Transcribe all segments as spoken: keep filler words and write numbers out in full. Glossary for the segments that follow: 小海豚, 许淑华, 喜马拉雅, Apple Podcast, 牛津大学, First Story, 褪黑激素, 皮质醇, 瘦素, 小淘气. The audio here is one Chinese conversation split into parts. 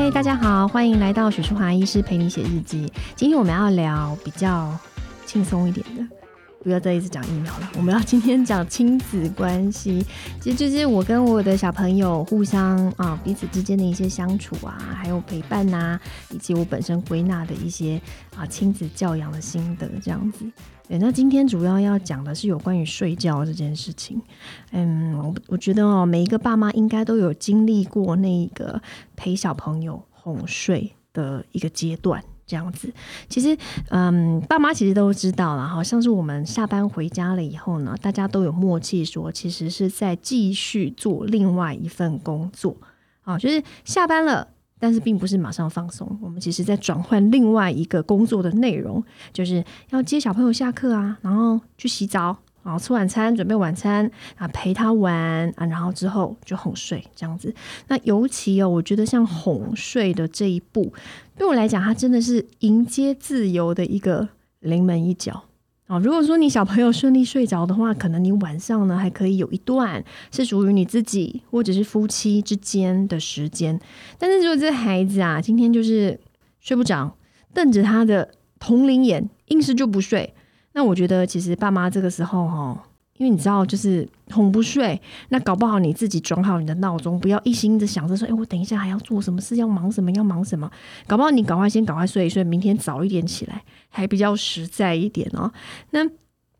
嘿、hey, 大家好，欢迎来到许淑华医师陪你写日记。今天我们要聊比较轻松一点的，不要再一直讲疫苗了，我们要今天讲亲子关系。其实就是我跟我的小朋友互相啊彼此之间的一些相处啊，还有陪伴啊，以及我本身归纳的一些啊亲子教养的心得这样子。对，那今天主要要讲的是有关于睡觉这件事情。嗯，我我觉得哦，每一个爸妈应该都有经历过那个陪小朋友哄睡的一个阶段，这样子。其实，嗯，爸妈其实都知道啦，好像是我们下班回家了以后呢，大家都有默契说，其实是在继续做另外一份工作啊，就是下班了。但是并不是马上放松，我们其实在转换另外一个工作的内容，就是要接小朋友下课啊，然后去洗澡，然后吃晚餐，准备晚餐啊，陪他玩啊，然后之后就哄睡这样子。那尤其哦，我觉得像哄睡的这一步，对我来讲，它真的是迎接自由的一个临门一脚。哦，如果说你小朋友顺利睡着的话，可能你晚上呢还可以有一段是属于你自己或者是夫妻之间的时间。但是如果这孩子啊，今天就是睡不着，瞪着他的同龄眼，硬是就不睡，那我觉得其实爸妈这个时候哦，因为你知道就是哄不睡，那搞不好你自己装好你的闹钟，不要一心的想着说，哎，我等一下还要做什么事，要忙什么，要忙什么，搞不好你赶快先赶快睡一睡，明天早一点起来。还比较实在一点哦。那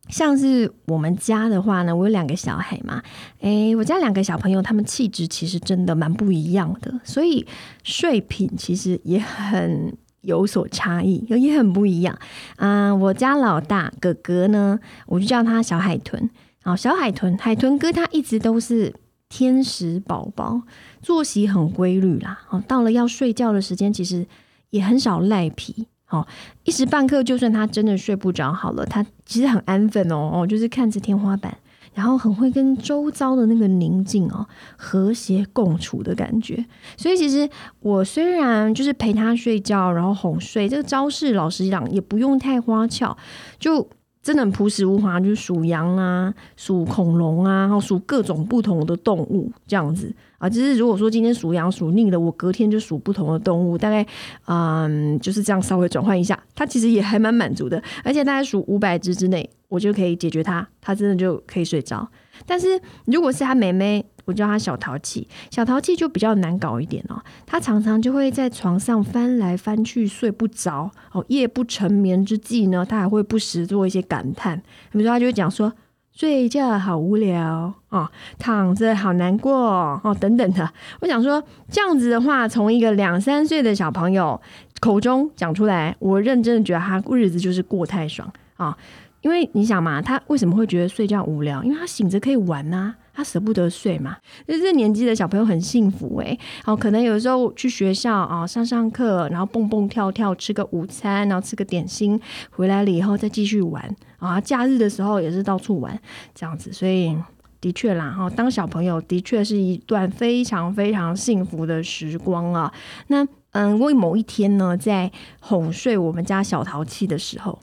像是我们家的话呢，我有两个小孩嘛，诶，我家两个小朋友他们气质其实真的蛮不一样的，所以睡品其实也很有所差异，也很不一样。嗯、呃，我家老大哥哥呢，我就叫他小海豚。好，小海豚，海豚哥他一直都是天使宝宝，作息很规律啦。好，到了要睡觉的时间，其实也很少赖皮。好、哦，一时半刻就算他真的睡不着好了，他其实很安分哦，哦就是看着天花板，然后很会跟周遭的那个宁静哦和谐共处的感觉。所以其实我虽然就是陪他睡觉，然后哄睡，这个招式老实讲也不用太花俏，就真的很朴实无华，就是数羊啊、数恐龙啊，然后数各种不同的动物这样子啊。就是如果说今天数羊数腻了，我隔天就数不同的动物，大概嗯就是这样稍微转换一下，他其实也还蛮满足的。而且大概数五百只之内，我就可以解决他，他真的就可以睡着。但是如果是他妹妹，我叫他小淘气，小淘气就比较难搞一点哦。他常常就会在床上翻来翻去，睡不着哦。夜不成眠之际呢，他还会不时做一些感叹，比如说他就会讲说：“睡觉好无聊哦，躺着好难过哦，哦等等的。”我想说，这样子的话，从一个两三岁的小朋友口中讲出来，我认真的觉得他日子就是过太爽啊。哦，因为你想嘛，他为什么会觉得睡觉无聊？因为他醒着可以玩啊，他舍不得睡嘛。就是这年纪的小朋友很幸福哎、欸，哦，可能有时候去学校啊、哦、上上课，然后蹦蹦跳跳，吃个午餐，然后吃个点心，回来了以后再继续玩啊、哦。假日的时候也是到处玩这样子，所以的确啦哈、哦，当小朋友的确是一段非常非常幸福的时光啊。那嗯，我某一天呢，在哄睡我们家小淘气的时候，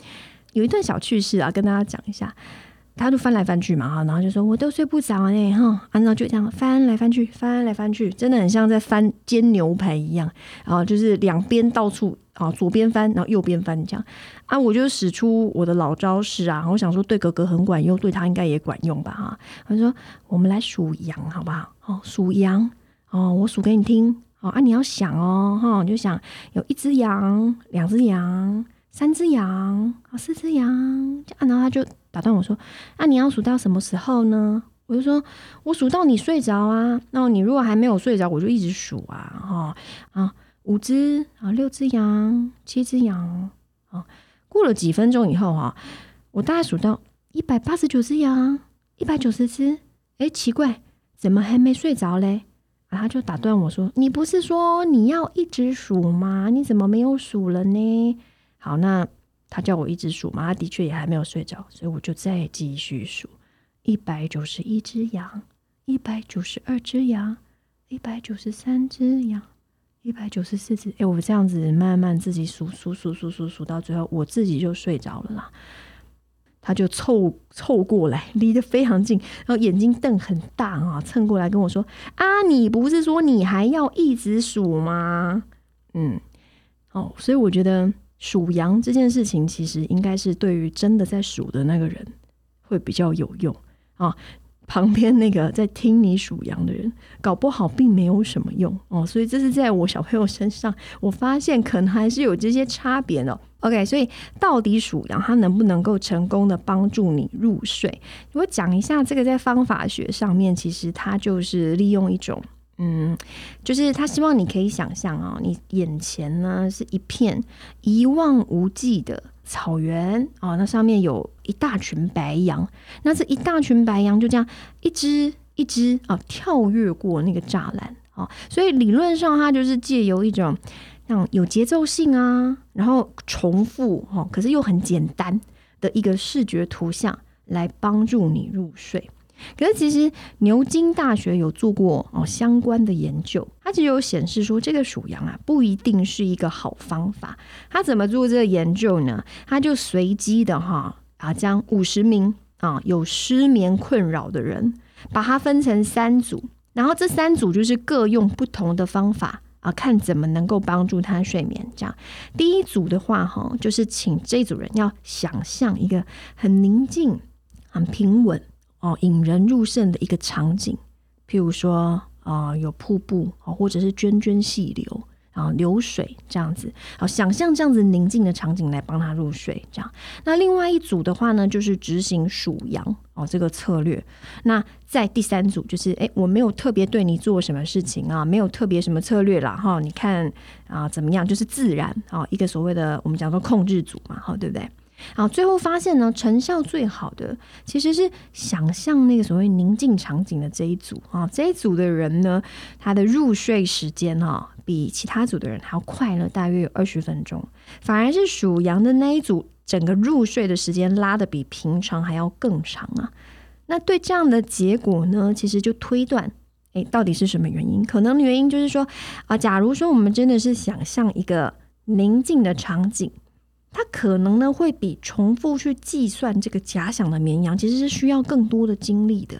有一段小趣事啊，跟大家讲一下。他就翻来翻去嘛，然后就说我都睡不着呢，哈，然后就这样翻来翻去，翻来翻去，真的很像在翻煎牛排一样，然后就是两边到处啊，左边翻，然后右边翻这样啊。我就使出我的老招式啊，我想说对哥哥很管用，对他应该也管用吧哈。我就说我们来数羊好不好？哦，数羊哦，我数给你听哦啊，你要想哦哈、哦，你就想有一只羊，两只羊。三只羊，四只羊，然后他就打断我说：“啊，你要数到什么时候呢？”我就说：“我数到你睡着啊。那你如果还没有睡着，我就一直数啊，哈、哦、啊，五只啊，六只羊，七只羊啊。过了几分钟以后啊，我大概数到一百八十九只羊，一百九十只。哎，奇怪，怎么还没睡着嘞？”他就打断我说：“你不是说你要一直数吗？你怎么没有数了呢？”好，那他叫我一直数嘛，他的确也还没有睡着，所以我就再继续数：一百九十一只羊，一百九十二只羊，一百九十三只羊，一百九十四只。哎，我这样子慢慢自己数数数数数数到最后，我自己就睡着了啦。他就凑凑过来，离得非常近，然后眼睛瞪很大啊，蹭过来跟我说：“啊，你不是说你还要一直数吗？”嗯，哦，所以我觉得数羊这件事情其实应该是对于真的在数的那个人会比较有用啊。旁边那个在听你数羊的人搞不好并没有什么用哦，所以这是在我小朋友身上我发现可能还是有这些差别呢。OK， 所以到底数羊它能不能够成功的帮助你入睡，我讲一下这个在方法学上面，其实它就是利用一种嗯，就是他希望你可以想象哦，你眼前呢是一片一望无际的草原哦，那上面有一大群白羊，那这一大群白羊就这样一只一只啊、哦、跳跃过那个栅栏哦，所以理论上它就是借由一种那种有节奏性啊，然后重复哦，可是又很简单的一个视觉图像来帮助你入睡。可是其实牛津大学有做过、哦、相关的研究，它其实有显示说这个数羊啊不一定是一个好方法。它怎么做这个研究呢？它就随机的哈啊将五十名啊有失眠困扰的人，把它分成三组，然后这三组就是各用不同的方法啊，看怎么能够帮助他睡眠。这样，第一组的话哈，就是请这组人要想象一个很宁静、很平稳。哦、引人入胜的一个场景，譬如说、呃、有瀑布、哦、或者是涓涓细流、哦、流水这样子、哦、想象这样子宁静的场景来帮他入睡这样。那另外一组的话呢，就是执行数羊、哦、这个策略。那在第三组就是诶，我没有特别对你做什么事情啊，没有特别什么策略啦、哦、你看、呃、怎么样，就是自然、哦、一个所谓的我们讲说控制组嘛、哦、对不对？好，最后发现呢，成效最好的其实是想象那个所谓宁静场景的这一组啊，这一组的人呢，他的入睡时间啊，比其他组的人还要快了大约二十分钟，反而是属羊的那一组，整个入睡的时间拉得比平常还要更长啊。那对这样的结果呢，其实就推断。哎，到底是什么原因？可能原因就是说啊，假如说我们真的是想象一个宁静的场景。它可能呢会比重复去计算这个假想的绵羊其实是需要更多的精力的、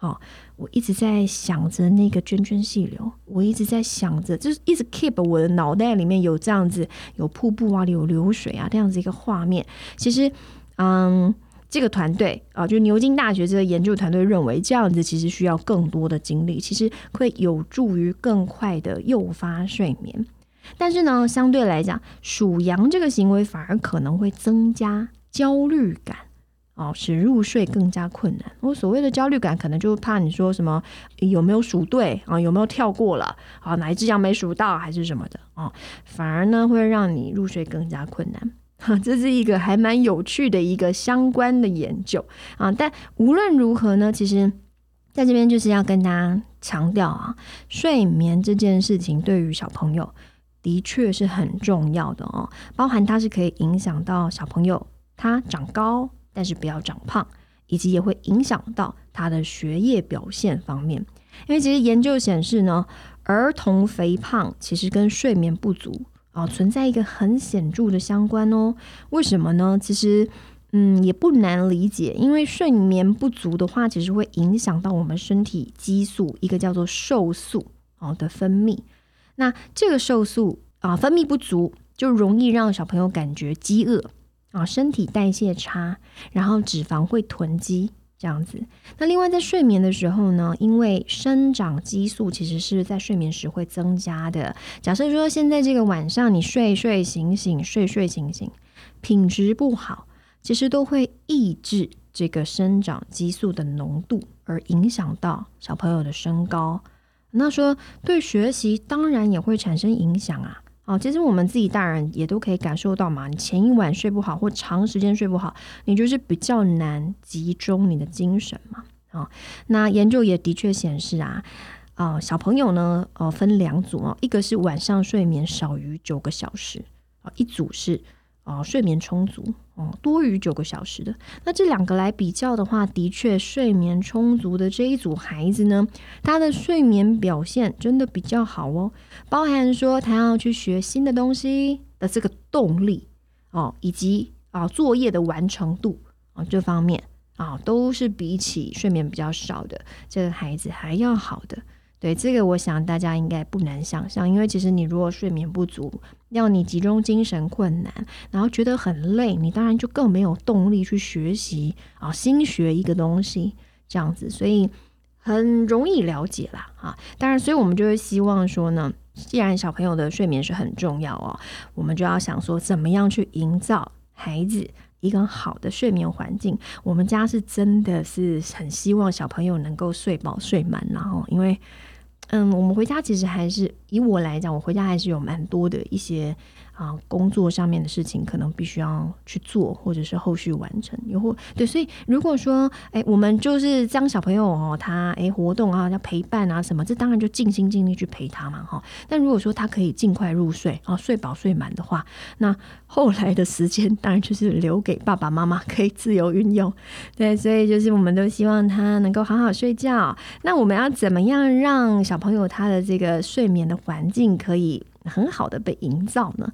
哦、我一直在想着那个涓涓细流，我一直在想着，就是一直 keep 我的脑袋里面有这样子有瀑布啊有流水啊这样子一个画面。其实嗯，这个团队啊，就牛津大学这个研究团队认为这样子其实需要更多的精力，其实会有助于更快的诱发睡眠。但是呢，相对来讲，数羊这个行为反而可能会增加焦虑感哦，使入睡更加困难。我所谓的焦虑感，可能就怕你说什么有没有数对啊、哦，有没有跳过了啊、哦，哪一只羊没数到还是什么的啊、哦，反而呢会让你入睡更加困难。这是一个还蛮有趣的一个相关的研究啊。但无论如何呢，其实在这边就是要跟大家强调啊，睡眠这件事情对于小朋友。的确是很重要的哦，包含它是可以影响到小朋友他长高，但是不要长胖，以及也会影响到他的学业表现方面。因为其实研究显示呢，儿童肥胖其实跟睡眠不足、哦、存在一个很显著的相关哦。为什么呢？其实嗯，也不难理解，因为睡眠不足的话，其实会影响到我们身体激素，一个叫做瘦素、哦、的分泌。那这个瘦素啊分泌不足，就容易让小朋友感觉饥饿啊，身体代谢差，然后脂肪会囤积这样子。那另外在睡眠的时候呢，因为生长激素其实是在睡眠时会增加的。假设说现在这个晚上你睡睡醒醒睡睡醒醒，品质不好，其实都会抑制这个生长激素的浓度，而影响到小朋友的身高。那说对学习当然也会产生影响啊！哦，其实我们自己大人也都可以感受到嘛。你前一晚睡不好，或长时间睡不好，你就是比较难集中你的精神嘛。哦，那研究也的确显示啊，呃，小朋友呢，呃，分两组哦，一个是晚上睡眠少于九个小时，哦，一组是呃睡眠充足，哦，多于九个小时的。那这两个来比较的话，的确睡眠充足的这一组孩子呢，他的睡眠表现真的比较好哦，包含说他要去学新的东西的这个动力哦，以及啊、哦、作业的完成度啊、哦、这方面啊、哦、都是比起睡眠比较少的这个孩子还要好的。对，这个我想大家应该不难想象，因为其实你如果睡眠不足，要你集中精神困难，然后觉得很累，你当然就更没有动力去学习啊，新学一个东西这样子，所以很容易了解啦啊。当然，所以我们就会希望说呢，既然小朋友的睡眠是很重要哦，我们就要想说怎么样去营造孩子一个好的睡眠环境。我们家是真的是很希望小朋友能够睡饱睡满，然后因为嗯，我们回家其实还是以我来讲，我回家还是有蛮多的一些啊、呃、工作上面的事情，可能必须要去做，或者是后续完成。有或对，所以如果说哎，我们就是让小朋友哦，他哎活动啊，要陪伴啊什么，这当然就尽心尽力去陪他嘛哈、哦。但如果说他可以尽快入睡啊、哦，睡饱睡满的话，那后来的时间当然就是留给爸爸妈妈可以自由运用。对，所以就是我们都希望他能够好好睡觉。那我们要怎么样让小朋友他的这个睡眠的环境可以很好的被营造呢？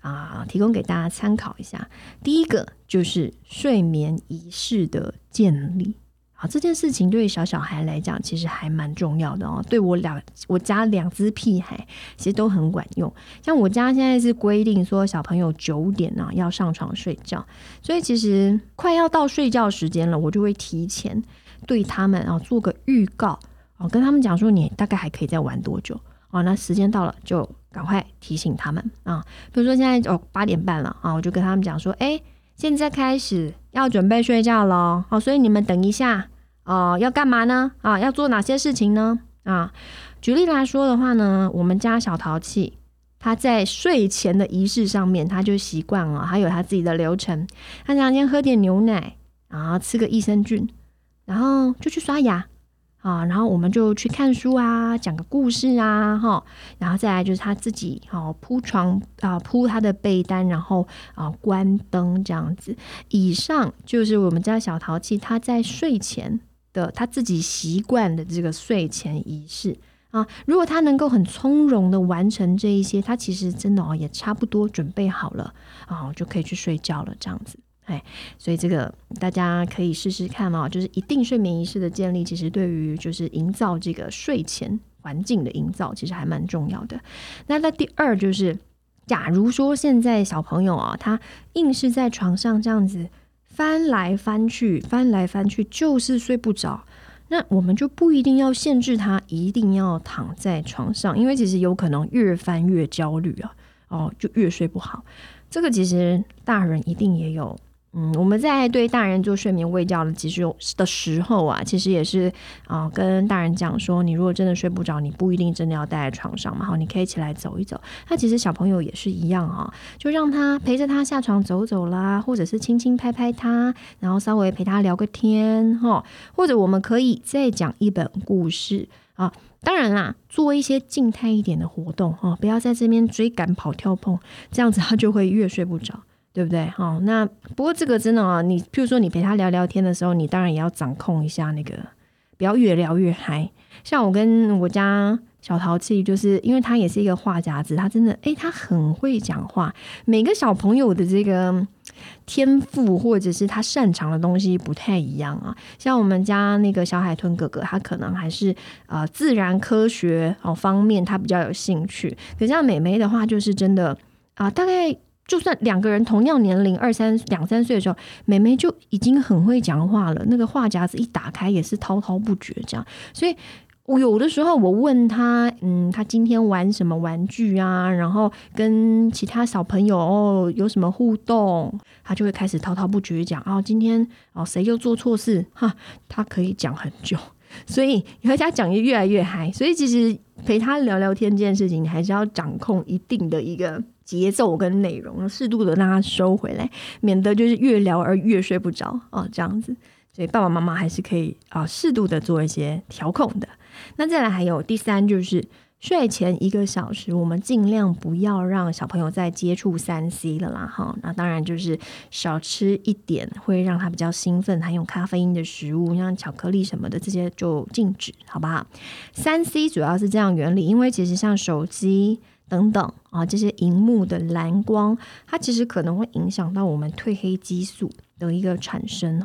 啊，提供给大家参考一下。第一个就是睡眠仪式的建立。好，这件事情对于小小孩来讲其实还蛮重要的哦。对我两我家两只屁孩其实都很管用。像我家现在是规定说小朋友九点啊要上床睡觉，所以其实快要到睡觉时间了，我就会提前对他们啊做个预告，我跟他们讲说你大概还可以再玩多久。哦，那时间到了就赶快提醒他们啊！比如说现在哦八点半了啊，我就跟他们讲说，哎，现在开始要准备睡觉喽。哦，所以你们等一下哦、呃，要干嘛呢？啊，要做哪些事情呢？啊，举例来说的话呢，我们家小淘气他在睡前的仪式上面，他就习惯了，他有他自己的流程。他想先喝点牛奶，然后吃个益生菌，然后就去刷牙。啊，然后我们就去看书啊，讲个故事啊，哈，然后再来就是他自己哦铺床啊、呃，铺他的被单，然后啊、呃、关灯这样子。以上就是我们家小淘气他在睡前的他自己习惯的这个睡前仪式啊。如果他能够很从容的完成这一些，他其实真的哦也差不多准备好了啊，就可以去睡觉了这样子。哎，所以这个大家可以试试看哦，就是一定睡眠仪式的建立，其实对于就是营造这个睡前环境的营造，其实还蛮重要的。那那第二就是，假如说现在小朋友啊，他硬是在床上这样子翻来翻去、翻来翻去，就是睡不着。那我们就不一定要限制他一定要躺在床上，因为其实有可能越翻越焦虑啊，哦，就越睡不好。这个其实大人一定也有。嗯，我们在对大人做睡眠卫教的其实的时候啊，其实也是啊、呃，跟大人讲说，你如果真的睡不着，你不一定真的要待在床上嘛，好，你可以起来走一走。那其实小朋友也是一样啊、哦，就让他陪着他下床走走啦，或者是轻轻拍拍他，然后稍微陪他聊个天哈、哦，或者我们可以再讲一本故事啊。当然啦，做一些静态一点的活动哈、哦，不要在这边追赶跑跳碰，这样子他就会越睡不着。对不对？哦，那不过这个真的啊、哦，你譬如说你陪他聊聊天的时候，你当然也要掌控一下那个，不要越聊越嗨。像我跟我家小淘气，就是因为他也是一个话匣子，他真的哎，他很会讲话。每个小朋友的这个天赋或者是他擅长的东西不太一样啊。像我们家那个小海豚哥哥，他可能还是呃自然科学哦方面他比较有兴趣。可像妹妹的话，就是真的啊、呃，大概。就算两个人同样年龄，二三两三岁的时候，妹妹就已经很会讲话了。那个话匣子一打开，也是滔滔不绝这样。所以，我有的时候我问她，嗯，她今天玩什么玩具啊？然后跟其他小朋友、哦、有什么互动，她就会开始滔滔不绝讲。哦，今天哦谁又做错事哈？她可以讲很久。所以和他讲越来越嗨，所以其实陪他聊聊天这件事情，你还是要掌控一定的一个节奏跟内容，适度的让他收回来，免得就是越聊而越睡不着啊、哦，这样子。所以爸爸妈妈还是可以啊、哦、适度的做一些调控的。那再来还有第三就是。睡前一个小时，我们尽量不要让小朋友再接触三 C 了啦，哈。那当然就是少吃一点，会让他比较兴奋，含有咖啡因的食物，像巧克力什么的，这些就禁止，好不好？三 C 主要是这样原理，因为其实像手机等等啊，这些荧幕的蓝光，它其实可能会影响到我们褪黑激素的一个产生，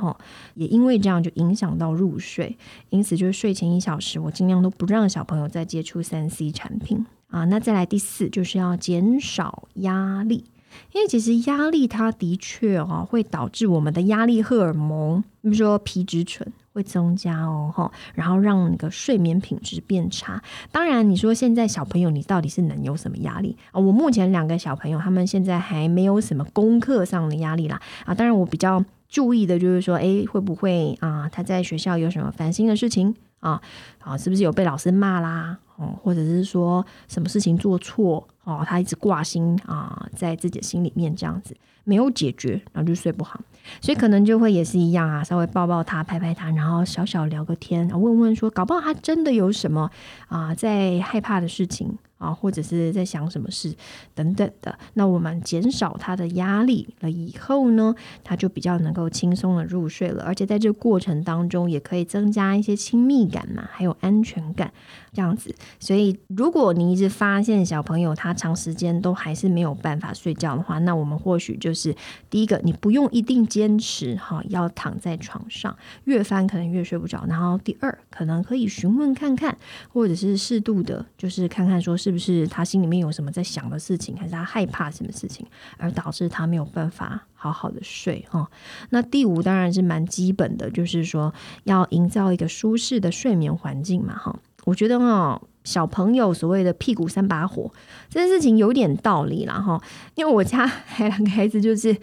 也因为这样就影响到入睡，因此就是睡前一小时我尽量都不让小朋友再接触 三 C 产品啊。那再来第四就是要减少压力，因为其实压力它的确、哦、会导致我们的压力荷尔蒙，比如说皮质醇会增加哦，然后让那个睡眠品质变差。当然你说现在小朋友你到底是能有什么压力、啊、我目前两个小朋友他们现在还没有什么功课上的压力啦啊，当然我比较注意的就是说诶会不会啊他在学校有什么烦心的事情啊啊，是不是有被老师骂啦、嗯、或者是说什么事情做错哦，他一直挂心啊在自己的心里面，这样子没有解决，然后就睡不好，所以可能就会也是一样啊，稍微抱抱他拍拍他，然后小小聊个天，问问说搞不好他真的有什么啊、呃、在害怕的事情啊，或者是在想什么事等等的，那我们减少他的压力了以后呢，他就比较能够轻松的入睡了，而且在这个过程当中也可以增加一些亲密感嘛，还有安全感这样子。所以如果你一直发现小朋友他长时间都还是没有办法睡觉的话，那我们或许就是第一个，你不用一定坚持要躺在床上，越翻可能越睡不着，然后第二可能可以询问看看，或者是适度的就是看看说是不是他心里面有什么在想的事情，还是他害怕什么事情而导致他没有办法好好的睡、哦、那第五当然是蛮基本的，就是说要营造一个舒适的睡眠环境嘛、哦、我觉得、哦小朋友所谓的屁股三把火这件事情有点道理啦哈，因为我家还两个孩子就是，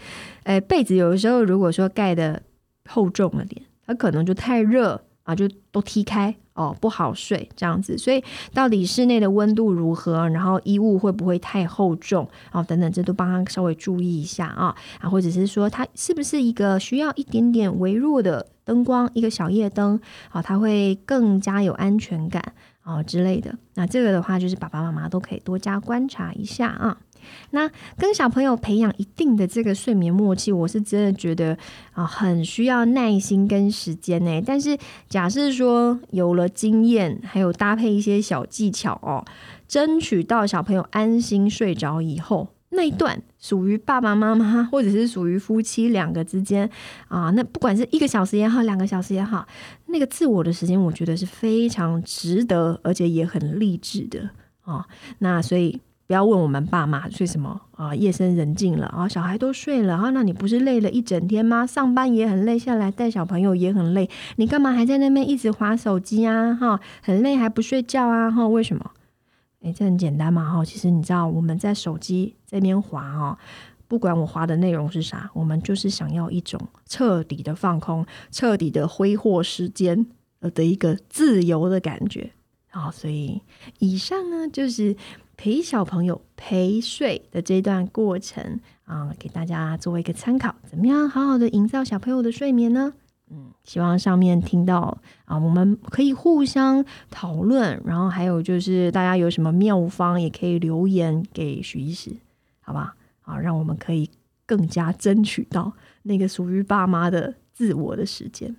呃，被子有的时候如果说盖的厚重了点，它可能就太热啊，就都踢开哦，不好睡这样子。所以到底室内的温度如何，然后衣物会不会太厚重啊、哦、等等，这都帮他稍微注意一下啊啊，或者是说它是不是一个需要一点点微弱的灯光，一个小夜灯啊，它会更加有安全感。哦之类的，那这个的话就是爸爸妈妈都可以多加观察一下啊。那跟小朋友培养一定的这个睡眠默契，我是真的觉得啊、呃、很需要耐心跟时间呢、欸。但是假设说有了经验，还有搭配一些小技巧哦，争取到小朋友安心睡着以后，那一段属于爸爸妈妈或者是属于夫妻两个之间啊、呃，那不管是一个小时也好，两个小时也好，那个自我的时间我觉得是非常值得而且也很励志的啊、哦。那所以不要问我们爸妈睡什么啊、呃，夜深人静了啊、哦，小孩都睡了啊，那你不是累了一整天吗？上班也很累，下来带小朋友也很累，你干嘛还在那边一直滑手机啊？哈、哦，很累还不睡觉啊？哈、哦，为什么？哎，这很简单嘛，其实你知道我们在手机这边滑哦，不管我滑的内容是啥，我们就是想要一种彻底的放空，彻底的挥霍时间的一个自由的感觉、哦、所以以上呢就是陪小朋友陪睡的这段过程、呃、给大家作为一个参考，怎么样好好的营造小朋友的睡眠呢？嗯，希望上面听到啊，我们可以互相讨论，然后还有就是大家有什么妙方也可以留言给许医师，好吧？啊，让我们可以更加争取到那个属于爸妈的自我的时间。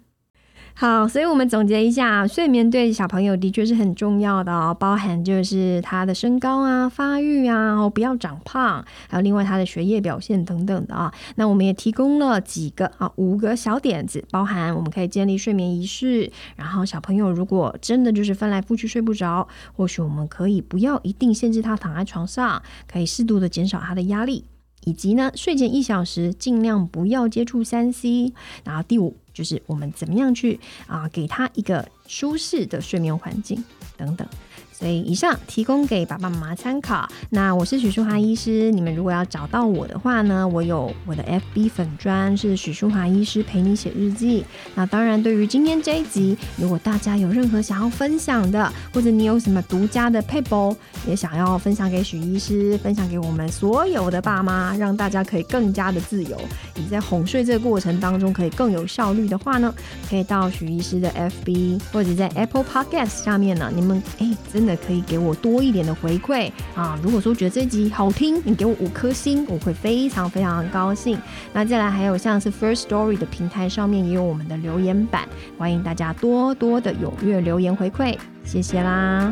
好，所以我们总结一下，睡眠对小朋友的确是很重要的哦，包含就是他的身高啊、发育啊、哦、不要长胖，还有另外他的学业表现等等的啊、哦。那我们也提供了几个啊、哦、五个小点子，包含我们可以建立睡眠仪式，然后小朋友如果真的就是翻来覆去睡不着，或许我们可以不要一定限制他躺在床上，可以适度的减少他的压力，以及呢睡前一小时尽量不要接触 三 C。 然后第五就是我们怎么样去、呃、给他一个舒适的睡眠环境等等。所以以上提供给爸爸妈妈参考。那我是许淑华医师，你们如果要找到我的话呢，我有我的 F B 粉专是许淑华医师陪你写日记。那当然对于今天这一集，如果大家有任何想要分享的，或者你有什么独家的撇步也想要分享给许医师，分享给我们所有的爸妈，让大家可以更加的自由，你在哄睡这个过程当中可以更有效率的话呢，可以到许医师的 F B 或者在 Apple Podcast 下面呢，你们哎真的可以给我多一点的回馈啊！如果说觉得这集好听，你给我五颗星，我会非常非常高兴。那再来还有像是 First Story 的平台上面也有我们的留言板，欢迎大家多多的踊跃留言回馈，谢谢啦。